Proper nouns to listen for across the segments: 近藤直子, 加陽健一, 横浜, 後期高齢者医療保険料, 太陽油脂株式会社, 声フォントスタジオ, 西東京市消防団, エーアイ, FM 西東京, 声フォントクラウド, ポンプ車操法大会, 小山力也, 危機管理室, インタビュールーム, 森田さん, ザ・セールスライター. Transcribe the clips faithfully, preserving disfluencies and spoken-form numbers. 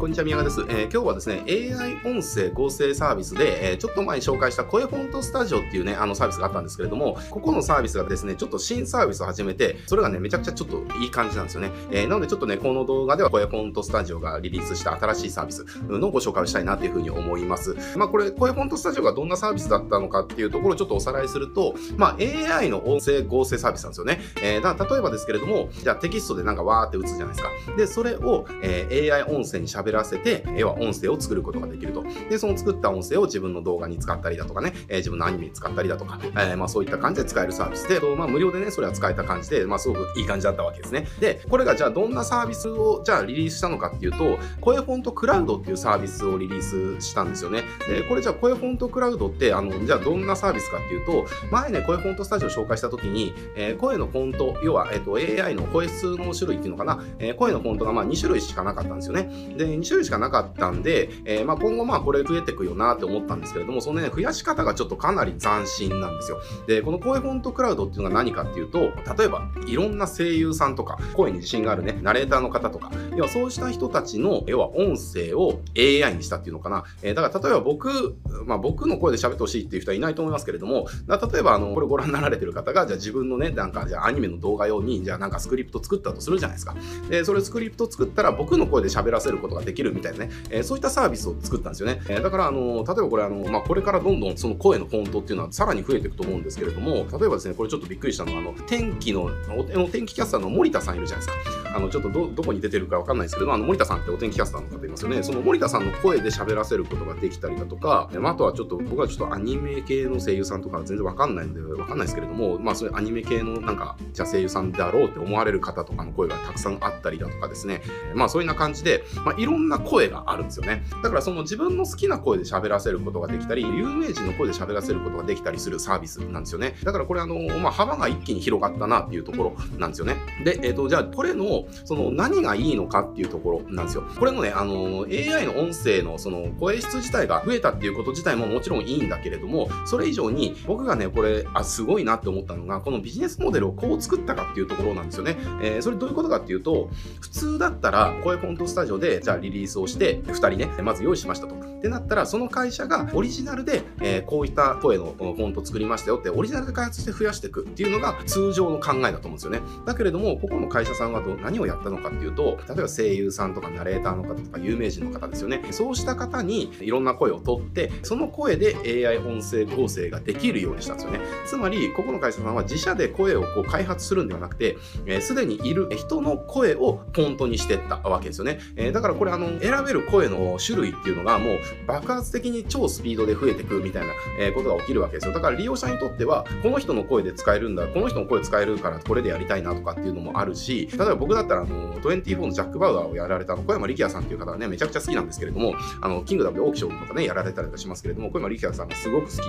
こんにちは、宮川です。えー、今日はですね、エーアイ 音声合成サービスで、えー、ちょっと前に紹介した声フォントスタジオっていうね、あのサービスがあったんですけれども、ここのサービスがですね、ちょっと新サービスを始めて、それがね、めちゃくちゃちょっといい感じなんですよね。えー、なのでちょっとね、この動画では声フォントスタジオがリリースした新しいサービスのご紹介をしたいなというふうに思います。まあこれ、声フォントスタジオがどんなサービスだったのかっていうところをちょっとおさらいすると、まあ エーアイ の音声合成サービスなんですよね。えー、だから例えばですけれども、じゃあテキストでなんかわーって打つじゃないですか。で、それを、えー、エーアイ 音声に喋らせて、要は音声を作ることができると。で、その作った音声を自分の動画に使ったりだとかね、えー、自分のアニメに使ったりだとか、えー、まあそういった感じで使えるサービスで、まあ無料でね、それは使えた感じで、まあすごくいい感じだったわけですね。で、これがじゃあどんなサービスをじゃあリリースしたのかっていうと、声フォントクラウドっていうサービスをリリースしたんですよね。で、これじゃあ声フォントクラウドって、あの、じゃあどんなサービスかっていうと、前ね、声フォントスタジオ紹介した時に、えー、声のフォント、要は、えっと、エーアイ の声質の種類っていうのかな、えー、声のフォントがまあに種類しかなかったんですよね。で、に種類しかなかったんで、えー、まあ今後まあこれ増えてくよなって思ったんですけれども、そのね、増やし方がちょっとかなり斬新なんですよ。で、この声フォントクラウドっていうのが何かっていうと、例えばいろんな声優さんとか、声に自信があるね、ナレーターの方とか、要はそうした人たちの、要は音声を エーアイ にしたっていうのかな。えー、だから例えば僕、まあ僕の声で喋ってほしいっていう人はいないと思いますけれども、例えばあの、これご覧になられてる方が、じゃあ自分のね、なんかじゃあアニメの動画用に、じゃあなんかスクリプト作ったとするじゃないですか。で、それスクリプト作ったら僕の声で喋らせることができるみたいなね、えー、そういったサービスを作ったんですよね。えー、だからあの、例えばこれあの、まあ、これからどんどんその声のフォントっていうのはさらに増えていくと思うんですけれども、例えばですね、これちょっとびっくりしたのは、あの、天気の、お天気キャスターの森田さんいるじゃないですか。あの、ちょっとど、どこに出てるかわかんないですけど、あの、森田さんってお天気キャスターの方いますよね。その森田さんの声で喋らせることができたりだとか、あとはちょっと僕はちょっとアニメ系の声優さんとか全然わかんないので、わかんないですけれども、まあそういうアニメ系のなんか、じゃあ声優さんだろうって思われる方とかの声がたくさんあったりだとかですね。まあそういうような感じで、まあいろんな声があるんですよね。だからその自分の好きな声で喋らせることができたり、有名人の声で喋らせることができたりするサービスなんですよね。だからこれあの、まあ幅が一気に広がったなっていうところなんですよね。で、えっと、じゃあこれの、その何がいいのかっていうところなんですよ。これもね、あの、エーアイ の音声のその声質自体が増えたっていうこと自体ももちろんいいんだけれども、それ以上に僕がね、これ、あ、すごいなって思ったのが、このビジネスモデルをこう作ったかっていうところなんですよね。えー、それどういうことかっていうと、普通だったら声フォントスタジオでじゃあリリースをしてふたりね、まず用意しましたと。ってなったら、その会社がオリジナルで、えー、こういった声のフォント作りましたよって、オリジナルで開発して増やしていくっていうのが通常の考えだと思うんですよね。だけれども、ここの会社さんはど何をやったのかっていうと、例えば声優さんとかナレーターの方とか有名人の方ですよね。そうした方にいろんな声を取って、その声で エーアイ 音声合成ができるようにしたんですよね。つまり、ここの会社さんは自社で声をこう開発するんではなくて、すでにいる人の声をフォントにしていったわけですよね。えー、だからこれあの、選べる声の種類っていうのがもう爆発的に超スピードで増えていくみたいな、えー、ことが起きるわけですよ。だから利用者にとっては、この人の声で使えるんだ、この人の声使えるからこれでやりたいなとかっていうのもあるし、例えば僕だったらあの、にじゅうよんのジャック・バウアーをやられた小山力也さんっていう方はね、めちゃくちゃ好きなんですけれども、あの、キングダムでオークションとかね、やられたりとかしますけれども、小山力也さんがすごく好きで、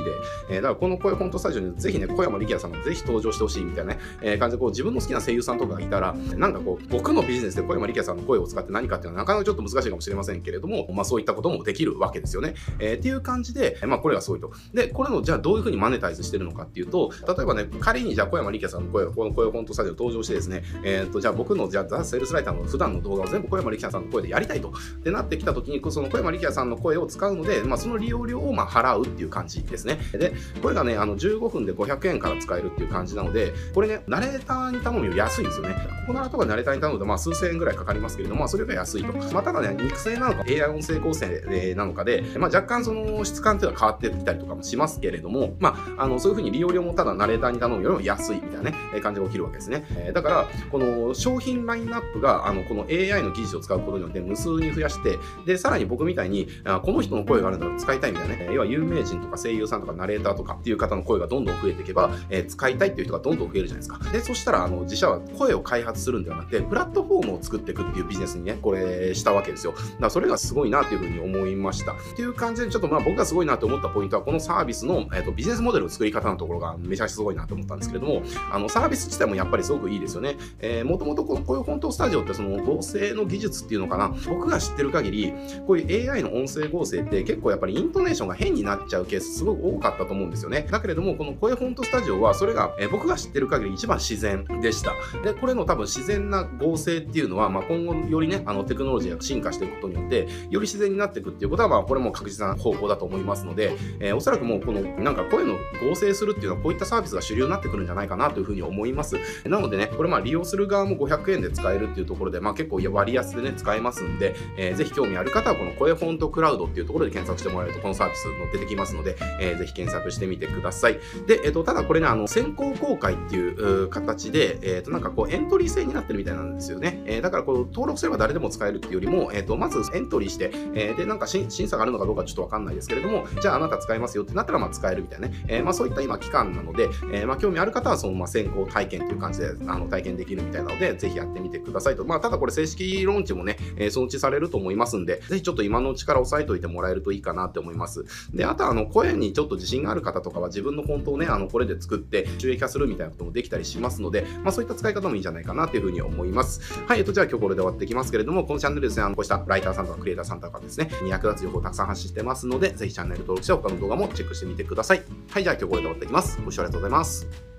えー、だからこの声フォントスタジオにぜひね、小山力也さんがぜひ登場してほしいみたいなね、えー、感じでこう自分の好きな声優さんとかがいたら、なんかこう、僕のビジネスで小山力也さんの声を使って何かっていうのはなかなかちょっと難しいかもしれませんけれども、まあそういったこともできるわけですよね。えー、っていう感じで、まあこれがすごいと。で、これのじゃあどういうふうにマネタイズしてるのかっていうと、例えばね、仮にじゃあ小山力也さんの声をこの声フォントスタジオに登場してですね、えっと、じゃあ僕のじゃあザ・セールスライターの普段の動画を全部小山力也さんの声でやりたいとってなってきた時に、その小山力也さんの声を使うので、まあその利用料をまあ払うっていう感じですね。で、これがね、あのじゅうごふんでごひゃくえんから使えるっていう感じなので、これね、ナレーターに頼むより安いんですよね。ここならとかナレーターに頼むと、まあ数千円ぐらいかかりますけれども、まあそれが安いと。まあただね、肉声なのか エーアイ 音声合成なのかで、まあ若干その質感っていうのは変わってきたりとかもしますけれども、まああのそういうふうに利用料もただナレーターに頼むよりも安いみたいなね、感じが起きるわけですね。えー、だから、この商品ラインナップが、あの、この エーアイ の技術を使うことによって無数に増やして、で、さらに僕みたいに、あこの人の声があるんだから使いたいみたいなね、要は有名人とか声優さんとかナレーターとかっていう方の声がどんどん増えていけば、えー、使いたいっていう人がどんどん増えるじゃないですか。で、そしたら、あの、自社は声を開発するんではなくて、プラットフォームを作っていくっていうビジネスにね、これしたわけですよ。だからそれがすごいなというふうに思いました。っていう感じで、ちょっとまあ僕がすごいなと思ったポイントは、このサービスの、えー、とビジネスモデルの作り方のところがめちゃくちゃすごいなと思ったんですけれども、あの、サービス自体もやっぱりすごくいいですよね。えー、もともとこのこういうフォントスタジオってその合成の技術っていうのかな、僕が知ってる限り、こういう エーアイ の音声合成って結構やっぱりイントネーションが変になっちゃうケースすごく多かったと思うんですよね。だけれども、この声フォントスタジオはそれが、えー、僕が知ってる限り一番自然でした。で、これの多分自然な合成っていうのは、まあ今後よりね、あのテクノロジーが進進化していくことによってより自然になっていくっていうことは、まあこれも確実な方向だと思いますので、えー、おそらくもうこのなんか声の合成するっていうのはこういったサービスが主流になってくるんじゃないかなというふうに思います。なのでね、これまあ利用する側もごひゃくえんで使えるっていうところで、まあ結構割安でね使えますんで、えー、ぜひ興味ある方はこの声フォントクラウドっていうところで検索してもらえるとこのサービスの出てきますので、えー、ぜひ検索してみてください。で、えっと、ただこれね、あの先行公開っていう形で、えっと、なんかこうエントリー制になってるみたいなんですよね。えー、だからこう登録すれば誰でも使えるっていうよりも、えっと、まずエントリーして、えー、で、なんか審査があるのかどうかちょっとわかんないですけれども、じゃああなた使いますよってなったらまあ使えるみたいなね、えー、まあそういった今期間なので、えー、まあ興味ある方はそのまあ先行体験という感じであの体験できるみたいなので、ぜひやってみてくださいと。まあただこれ正式ローンチもね、えー、そのうちされると思いますんで、ぜひちょっと今のうちから押さえておいてもらえるといいかなって思います。で、あとあの声にちょっと自信がある方とかは自分のフォントをね、あのこれで作って収益化するみたいなこともできたりしますので、まあそういった使い方もいいんじゃないかなというふうに思います。はい、えっとじゃあ今日これで終わっていきますけれども、このチャンネルですね、あのこうしたライターさんとかクリエイターさんとかですね、に役立つ情報をたくさん発信してますので、ぜひチャンネル登録して他の動画もチェックしてみてください。はい、じゃあ今日これで終わっていきます。ご視聴ありがとうございます。